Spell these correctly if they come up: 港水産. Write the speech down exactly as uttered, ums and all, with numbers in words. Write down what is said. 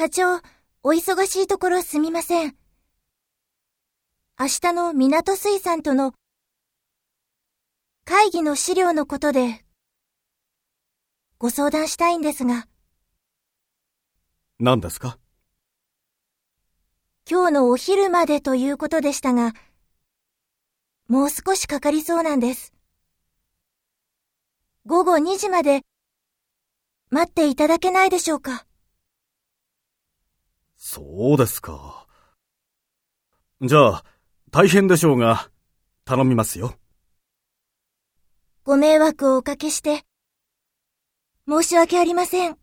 課長、お忙しいところすみません。明日の港水産との会議の資料のことでご相談したいんですが。何ですか？今日のお昼までということでしたが、もう少しかかりそうなんです。午後にじまで待っていただけないでしょうか？そうですか。じゃあ、大変でしょうが、頼みますよ。ご迷惑をおかけして、申し訳ありません。